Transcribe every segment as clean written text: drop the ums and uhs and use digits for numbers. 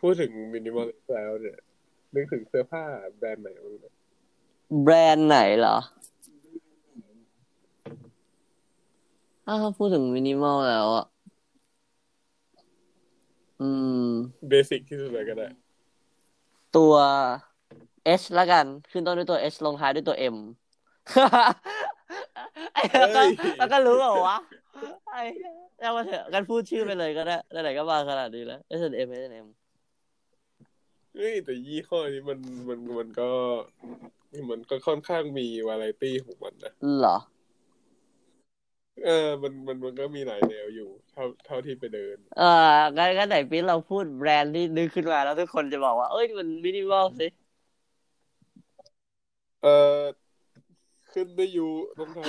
พูดถึงมินิมอลแล้วเนี่ยนึกถึงเสื้อผ้าแบรนด์ไหนบ้างแบรนด์ไหนเหรอถ้าพูดถึงมินิมอลแล้วอ่ะเบสิกที่สุดเลยก็ได้ตัว H ละกันขึ้นต้นด้วยตัว H ลงท้ายด้วยตัว M แล้วก็รู้เหรอวะไอ้แล้วมาเถอะกันพูดชื่อไปเลยก็ได้ไหนๆก็มาขนาดนี้แล้ว S&M S&M เฮ้ยแต่ยี่ห้อนี้มันก็ค่อนข้างมีวาไรตี้ของมันนะเหรอมันก็มีหลายแนวอยู่เท่าที่ไปเดินก็ไหนปิ๊นเราพูดแบรนด์ที่นึกขึ้นมาแล้วทุกคนจะบอกว่าเอ้ยมันมินิมอลสิขึ้นได้อยู่ลงท้าย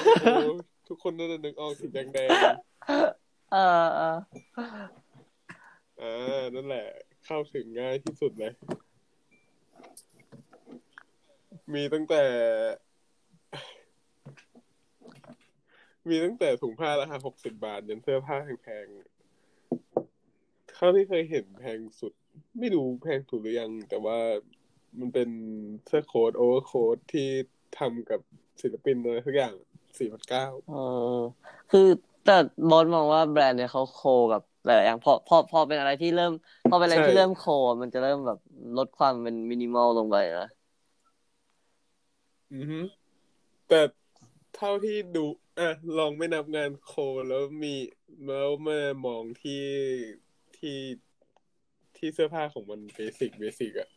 ทุกคนน่าจะนึกออกสีแดงๆนั่นแหละเข้าถึงง่ายที่สุดเลยมีตั้งแต่ถุงผ้าราคา60 บาทยันเสื้อผ้าแพงๆเท่าที่เคยเห็นแพงสุดไม่รู้แพงสุดหรือยังแต่ว่ามันเป็นเสื้อโค้ทโอเวอร์โค้ทที่ทำกับศิลปินอะไรทุกอย่าง 4,900 คือแต่บอสมองว่าแบรนด์เนี่ยเขาโคกับหลายๆอย่างพอเป็นอะไรที่เริ่มโคมันจะเริ่มแบบลดความเป็นมินิมอลลงไปนะอือฮึแต่เท่าที่ดูลองไม่นับงานโคแล้วมีแล้วมามองที่เสื้อผ้าของมันเบสิกอ่ะ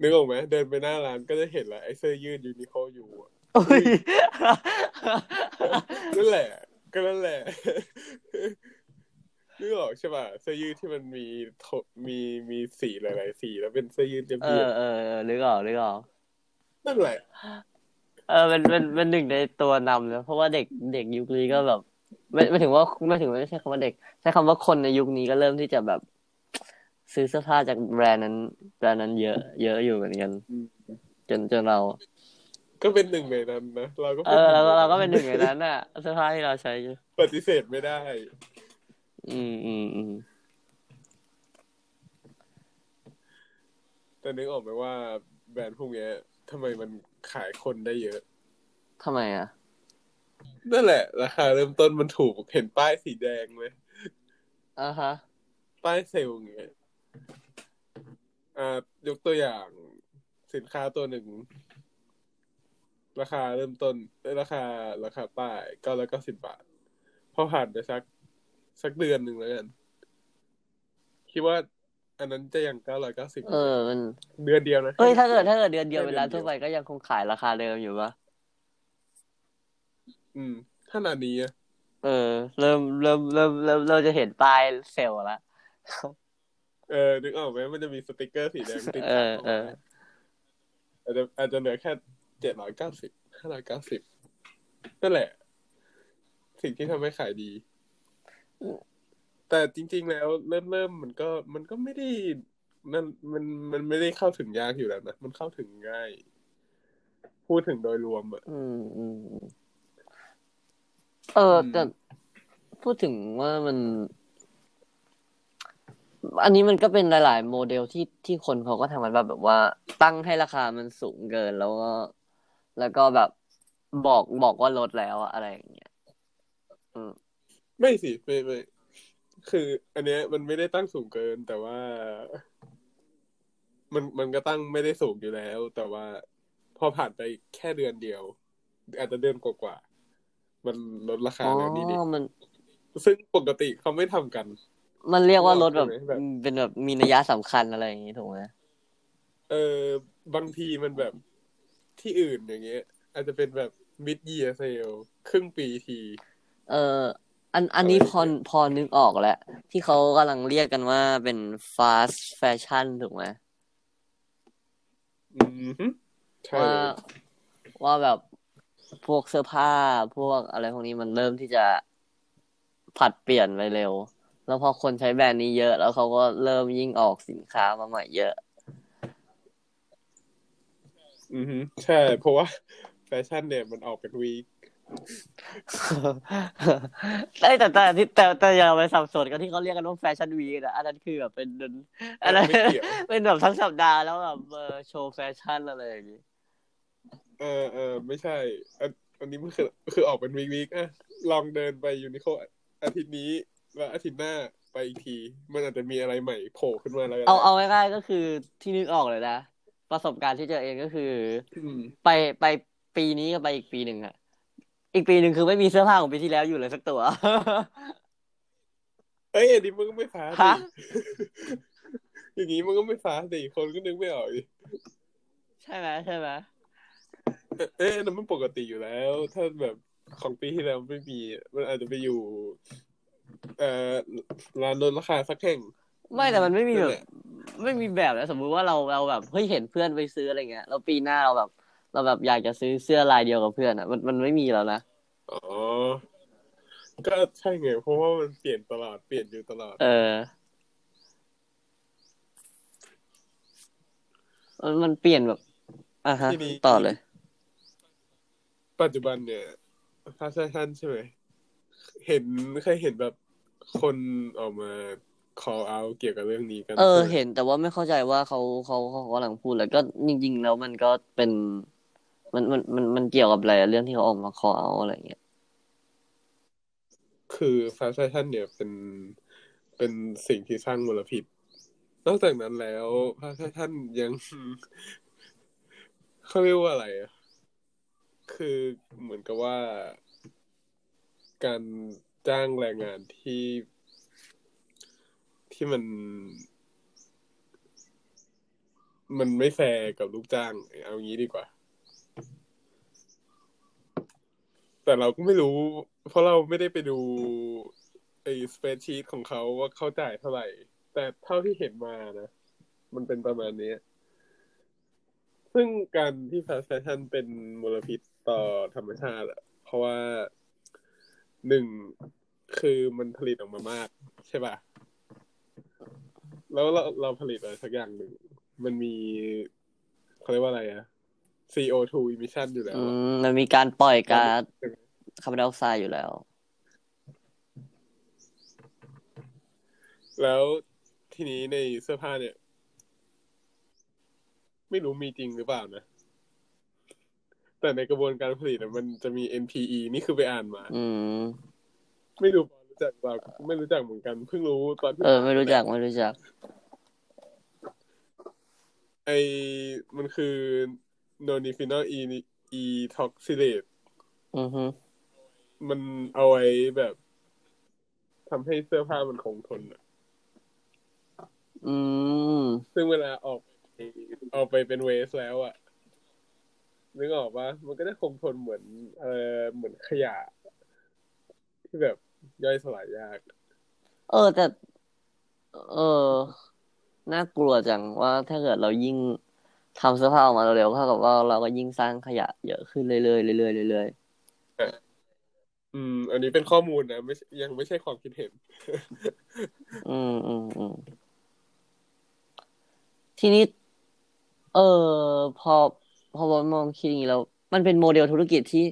นึกออกไหมเดินไปหน้าร้านก็จะเห็นละไอ้เสื้อยืดยูนิโคอยู่อ่ะนั่นแหละก็นั่นแหละนึกออกใช่ป่ะเสื้อยืดที่มันมีสีหลายๆสีแล้วเป็นเสื้อยืดเรียบๆนึกออกนั่นแหละมันหนึ่งในตัวนำนะเพราะว่าเด็กยุคนี้ก็แบบไม่ถึงว่าไม่ใช่คำว่าเด็กใช้คำว่าคนในยุคนี้ก็เริ่มที่จะแบบซื้อเสื้อผ้าจากแบรนด์นั้นเยอะอยู่เหมือนกันจนเราก็เป็นหนึ่งในนั้นนะเราก็เป็นหนึ่งในนั้นน่ะเสื้อผ้าที่เราใช้ปฏิเสธไม่ได้แต่นึกออกไหมว่าแบรนด์พวกนี้ทำไมมันขายคนได้เยอะทำไมอ่ะนั่นแหละราคาเริ่มต้นมันถูกเห็นป้ายสีแดงไหมฮะป้ายเซลล์อย่างเงี้ยยกตัวอย่างสินค้าตัวหนึ่งราคาเริ่มต้นราคาป้าย990 บาทพอผ่านไปสักเดือนหนึ่งแล้วกันคิดว่าอันนั้นจะยัง990มันเดือนเดียวนะเฮ้ยถ้าเกิดเดือนเดียวเวลาทั่วไปก็ยังคงขายราคาเดิมอยู่ป่ะขนาดนี้อ่ะเริ่มเราจะเห็นป้ายเซลล์ละนึกออกไหมมันจะมีสติ๊กเกอร์สีแดงติดอาจจะเหลือแค่790 590นั่นแหละสิ่งที่ทำให้ขายดีแต่จริงๆแล้วเริ่มมันก็ไม่ได้นั่นมันไม่ได้เข้าถึงยากอยู่แล้วนะมันเข้าถึงง่ายพูดถึงโดยรวมอ่ะแต่พูดถึงว่ามันอันนี้มันก็เป็นหลายๆโมเดลที่คนเขาก็ทำกันแบบว่าตั้งให้ราคามันสูงเกินแล้วก็แบบบอกว่าลดแล้วอะไรอย่างเงี้ยไม่สิไม่คืออันเนี้ยมันไม่ได้ตั้งสูงเกินแต่ว่ามันก็ตั้งไม่ได้สูงอยู่แล้วแต่ว่าพอผ่านไปแค่เดือนเดียวอาจจะเดือนกว่ามันลดราคาแล้วนี่ดิซึ่งปกติเขาไม่ทำกันมันเรียกว่าลดแบบเป็นแบบมีนัยสำคัญอะไรอย่างงี้ถูกไหมบางทีมันแบบที่อื่นอย่างเงี้ยอาจจะเป็นแบบ mid year sale ครึ่งปีทีอันนี้พอนึกออกแล้วที่เขากำลังเรียกกันว่าเป็น fast fashion ถูกไหมว่าแบบพวกเสื้อผ้าพวกอะไรพวกนี้มันเริ่มที่จะผัดเปลี่ยนไปเร็วแล้วพอคนใช้แบรนด์นี้เยอะแล้วเขาก็เริ่มยิ่งออกสินค้ามาใหม่เยอะใช่เพราะว่าแฟชั่นเนี่ยมันออกเป็นวีค ไอ้แต่อย่าไปสับสนกันที่เขาเรียกกันว่าแฟชั่นวีคนะอันนั้นคือแบบเป็นอะไรเป็นแบบทั้งสัปดาห์แล้วแบบโชว์แฟชั่นอะไรอย่างงี้เออไม่ใช่อันนี้มันคือออกเป็นวีคๆอ่ะลองเดินไปยูนิโคอาทิตย์นี้แล้วอาทิตย์หน้าไปอีกทีมันอาจจะมีอะไรใหม่โผล่ขึ้นมาอะไรเอาง่ายๆก็คือที่นึกออกเลยนะประสบการณ์ที่เจอเองก็คือไปปีนี้กับไปอีกปีนึงอ่ะอีกปีนึงคือไม่มีเสื้อผ้าของปีที่แล้วอยู่เลยสักตัวเอ้ยดิมึงก็ไม่ฟ้าสิอย่างงี้มึงก็ไม่ฟ้าสิคนก็นึกไม่ออกดิใช่มั้ยเอ๊ะมันปกติอยู่แล้วถ้าแบบของปีที่แล้วไม่มีมันอาจจะไปอยู่ร้านลดราคาสักแห่งไม่แต่มันไม่มีแบบนะสมมุติว่าเราแบบเฮ้ยเห็นเพื่อนไปซื้ออะไรเงี้ยแล้วปีหน้าเราแบบอยากจะซื้อเสื้อลายเดียวกับเพื่อนอ่ะมันไม่มีแล้วนะอ๋อก็ใช่ไงเพราะว่ามันเปลี่ยนตลาดเปลี่ยนอยู่ตลาดมันเปลี่ยนแบบอ่ะฮะต่อเลยปัจจุบันเนี่ยถ้าสั้นๆใช่ไหมเคยเห็นแบบคนออกมา call out เกี่ยวกับเรื่องนี้กันเห็นแต่ว่าไม่เข้าใจว่าเขากำลังพูดแล้วก็จริงๆแล้วมันก็เป็นมันเกี่ยวกับอะไรเรื่องที่เขาออกมา call out อะไรเงี้ยคือฟาสชั่นเนี่ยเป็นสิ่งที่สร้างมลพิษนอกจากนั้นแล้วฟาสชั่นยังเขาเรียกว่าอะไรอ่ะคือเหมือนกับว่าการจ้างแรงงานที่มันไม่แฟร์กับลูกจ้างเอางี้ดีกว่าแต่เราก็ไม่รู้เพราะเราไม่ได้ไปดูไอ้สเปรดชีทของเขาว่าเขาจ่ายเท่าไหร่แต่เท่าที่เห็นมานะมันเป็นประมาณนี้ซึ่งการที่ฟาสต์แฟชั่นเป็นมลพิษต่อธรรมชาติเพราะว่า1คือมันผลิตออกมามากใช่ป่ะแล้วเราผลิตอะไรสักอย่างหนึ่งมันมีเขาเรียกว่าอะไรอ่ะ CO2 emission อยู่แล้วมันมีการปล่อยก๊าซคาร์บอนไดออกไซด์อยู่แล้วแล้วทีนี้ในเสื้อผ้าเนี่ยไม่รู้มีจริงหรือเปล่านะแต่ในกระบวนการผลิตมันจะมี NPE นี่คือไปอ่านมาไม่รู้จักเราไม่รู้จักเหมือนกันเพิ่งรู้ตอนที่ไม่รู้จักไอมันคือ Nonylphenol Ethoxylate อือฮึมันเอาไว้แบบทำให้เสื้อผ้ามันคงทนซึ่งเวลาออกไปเป็นเวสแล้วอ่ะนึกออกป่ะมันก็ได้คงทนเหมือนเหมือนขยะที่แบบย่อยสลายยากแต่น่ากลัวจังว่าถ้าเกิดเรายิ่งทำเสื้อผ้าออกมาเร็วๆเท่ากับว่าเราก็ยิ่งสร้างขยะเยอะขึ้นเรื่อยๆเรื่อยๆเรื่อยๆอันนี้เป็นข้อมูลนะไม่ยังไม่ใช่ความคิดเห็นทีนี้พอมองคิดอย่างนี้แล้วมันเป็นโมเดลธุรกิจที่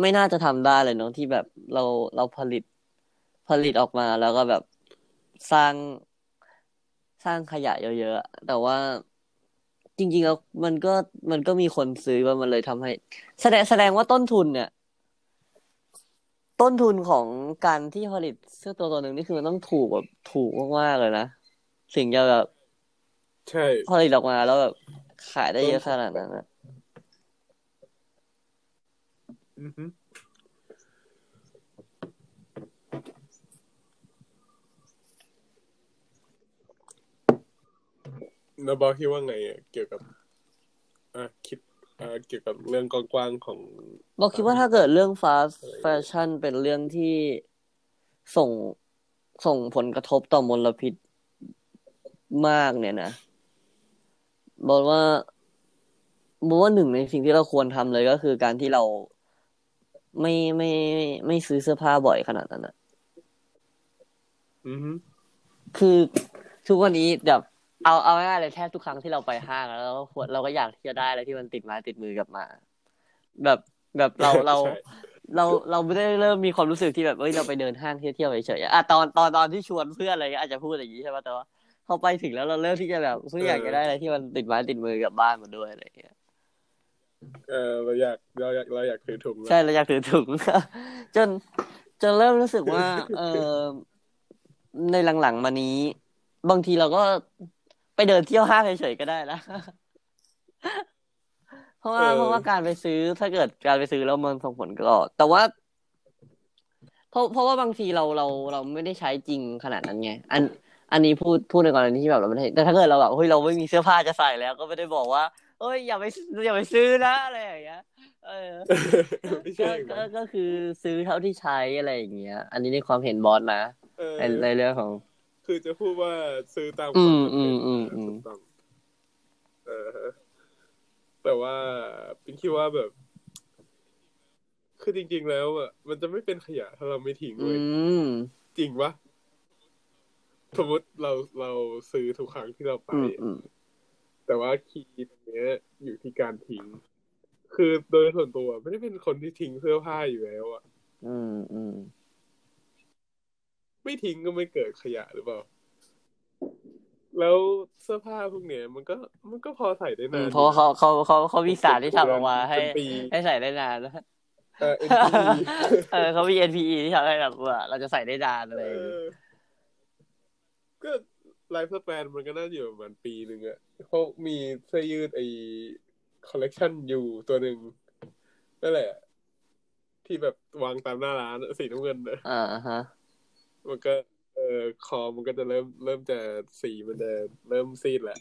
ไม่น่าจะทำได้เลยเนาะที่แบบเราผลิตออกมาแล้วก็แบบสร้างขยะเยอะๆแต่ว่าจริงๆแล้วมันก็มีคนซื้อมันเลยทำให้แสดงว่าต้นทุนของการที่ผลิตเสื้อตัวนึงนี่คือมันต้องถูกแบบถูกมากๆเลยนะสิ่งจะแบบใช่ผลิตออกมาแล้วแบบขายได้เยอะขนาดนั้นนะเราบอกคิดว่าไงเกี่ยวกับคิดเกี่ยวกับเรื่องกว้างๆของบอกคิดว่าถ้าเกิดเรื่องฟาสต์แฟชั่นเป็นเรื่องที่ส่งผลกระทบต่อมลพิษมากเนี่ยนะบอกว่าหนึ่งในสิ่งที่เราควรทำเลยก็คือการที่เราไม่ซื้อเสื้อผ้าบ่อยขนาดนั้นน่ะคือทุกวันนี้แบบเอาง่ายๆเลยแทบทุกครั้งที่เราไปห้างแล้วเราก็อยากที่จะได้อะไรที่มันติดไม้ติดมือกลับมาแบบเรา เราไม่ได้เริ่มมีความรู้สึกที่แบบเอ้ยเราไปเดินห้างเที่ยวๆเฉยๆอ่ะตอนที่ชวนเพื่อนอะไรเงี้ยอาจจะพูดอย่างนี้ใช่ป่ะแต่ว่าพอไปถึงแล้วเราเริ่มที่จะแบบเพื่ออยากจะได้อะไรที่มันติดไม้ติดมือกลับบ้านมาด้วยอะไรเงี้ยเราอยากถือถุงใช่เราอยากถือถุงจนเริ่มรู้สึกว่าในหลังๆมานี้บางทีเราก็ไปเดินเที่ยวห้างเฉยๆก็ได้นะเพราะว่าการไปซื้อถ้าเกิดการไปซื้อแล้วมันส่งผลก็แต่ว่าเพราะว่าบางทีเราไม่ได้ใช้จริงขนาดนั้นไงอันนี้พูดในกรณีที่แบบเราไม่ได้แต่ถ้าเกิดเราแบบเฮ้ยเราไม่มีเสื้อผ้าจะใส่แล้วก็ไม่ได้บอกว่าเอ้ยอย่าไปซื้อนะอะไรอย่างเงี้ยก็คือซื้อเท่าที่ใช้อะไรอย่างเงี้ยอันนี้ในความเห็นบอสนะในเรื่องของคือจะพูดว่าซื้อตามความจำเป็นถูกต้องแต่ว่าเป็นคิดว่าแบบคือจริงๆแล้วอ่ะมันจะไม่เป็นขยะถ้าเราไม่ทิ้งเลยจริงปะสมมติเราซื้อทุกครั้งที่เราไปแต่ว่าคีย์ตรงนี้อยู่ที่การทิ้งคือโดยส่วนตัวไม่ได้เป็นคนที่ทิ้งเสื้อผ้าอยู่แล้วอ่ะไม่ทิ้งก็ไม่เกิดขยะหรือเปล่าแล้วเสื้อผ้าพวกเนี้ยมันก็พอใส่ได้นานเพราะเขามีสารที่ทำออกมาให้ใส่ได้นานเขามี NPE ที่ทำให้แบบว่าเราจะใส่ได้นานอะไรก็ไลฟ์สแปนมันก็น่าอยู่ประมาณปีนึงอ่ะเขามีเสื้อยืดไอ้คอลเลคชันอยู่ตัวหนึ่งนั่นแหละที่แบบวางตามหน้าร้านสีน้ำเงินนะฮะมันก็คอมันก็จะเริ่มจะสีมันจะเริ่มซีดแหละ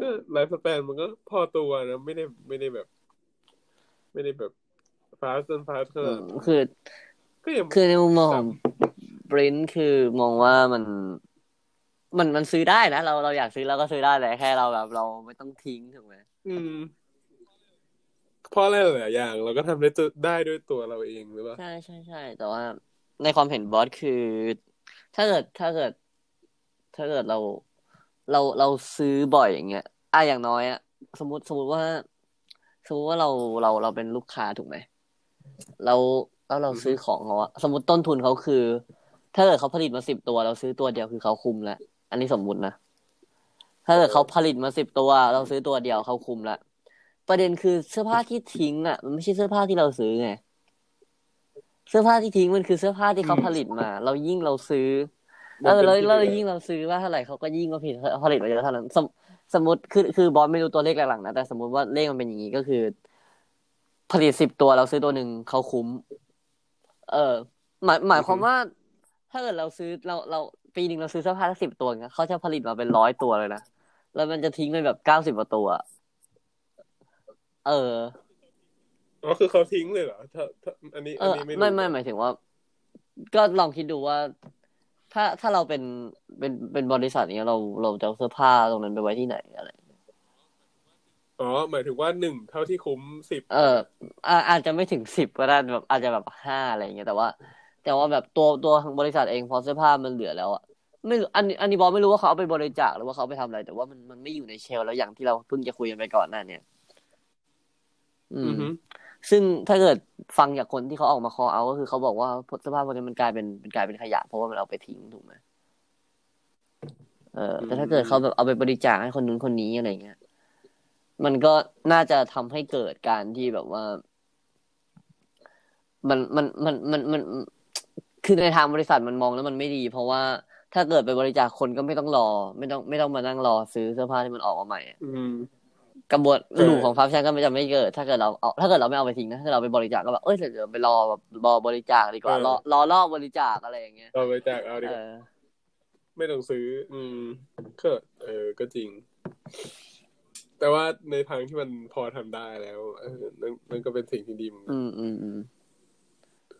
ก็ไลฟ์สแปนมันก็พอตัวนะไม่ได้แบบฟาสต์ฟาสต์คือในมุมมองบรินคือมองว่ามันซื้อได้นะเราอยากซื้อเราก็ซื้อได้แต่แค่เราแบบเราไม่ต้องทิ้งถูกไหมเพราะอะไรหลายอย่างเราก็ทำได้ด้วยตัวเราเองหรือเปล่าใช่แต่ว่าในความเห็นบอสคือถ้าเกิดเราซื้อบ่อยอย่างเงี้ยอย่างน้อยอะสมมติว่าเราเป็นลูกค้าถูกไหมเราซื้อของเขาอะสมมติต้นทุนเขาคือถ้าเกิดเขาผลิตมา10ตัวเราซื้อตัวเดียวคือเขาคุมละอันนี้สมมุตินะถ้าเกิดเขาผลิตมา10ตัวเราซื้อตัวเดียวเขาคุมละประเด็นคือเสื้อผ้าที่ทิ้งอ่ะมันไม่ใช่เสื้อผ้าที่เราซื้อไงเสื้อผ้าที่ทิ้งมันคือเสื้อผ้าที่เขาผลิตมาเรายิ่งเราซื้อแล้วยิ่งเราซื้อว่าเท่าไหร่เขาก็ยิ่งก็ผิดผลิตมาเยอะเท่านั้นสมมติคือบอสไม่รู้ตัวเลขหลังๆนะแต่สมมติว่าเลขมันเป็นอย่างนี้ก็คือผลิต10ตัวเราซื้อตัวนึงเขาคุ้มหมายความว่าถ้าเกิดเราซื้อเราปีนึงเราซื้อเสื้อผ้าทั้ง10ตัวเงี้ยเขาจะผลิตมาเป็น100ตัวเลยนะแล้วมันจะทิ้งไปแบบ90กว่าตัวคือเขาทิ้งเลยเหรอถ้าอันนี้ไม่หมายถึงว่าก็ลองคิดดูว่าถ้าเราเป็นบริษัทอย่างเงี้ยเราจะเอาเสื้อผ้าตรงนั้นไปไว้ที่ไหนอะไรหมายถึงว่า1เท่าที่คุ้ม10อาจจะไม่ถึง10ก็ได้แบบอาจจะแบบ5อะไรอย่างเงี้ยแต่ว่าแบบตัวทางบริษัทเองพอเสื้อผ้ามันเหลือแล้วอะไม่อันนี้บอสไม่รู้ว่าเขาเอาไปบริจาคหรือว่าเขาไปทำอะไรแต่ว่ามันไม่อยู่ในเชลแล้วอย่างที่เราเพิ่งจะคุยกันไปก่อนหน้าเนี่ยซึ่งถ้าเกิดฟังจากคนที่เขาออกมาคอเอาก็คือเขาบอกว่าเสื้อผ้าพวกนี้มันกลายเป็นขยะเพราะว่ามันเอาไปทิ้งถูกไหมแต่ถ้าเกิดเขาแบบเอาไปบริจาคให้คนนู้นคนนี้อะไรเงี้ยมันก็น่าจะทำให้เกิดการที่แบบว่ามันคือในทางบริษัทมันมองแล้วมันไม่ดีเพราะว่าถ้าเกิดไปบริจาคคนก็ไม่ต้องมานั่งรอซื้อเสื้อผ้าที่มันออกมาใหม่กระบวนการลูกของฟังก์ชันก็จะไม่เกิดถ้าเกิดเราไม่เอาไปทิ้งนะถ้าเราไปบริจาคก็แบบเดี๋ยวไปรอแบบบริจาคดีกว่ารอบบริจาคอะไรอย่างเงี้ยรอบริจาคเอาดีกว่าไม่ต้องซื้อก็จริงแต่ว่าในทางที่มันพอทำได้แล้วนั่นก็เป็นสิ่งที่ดีเหมือนกัน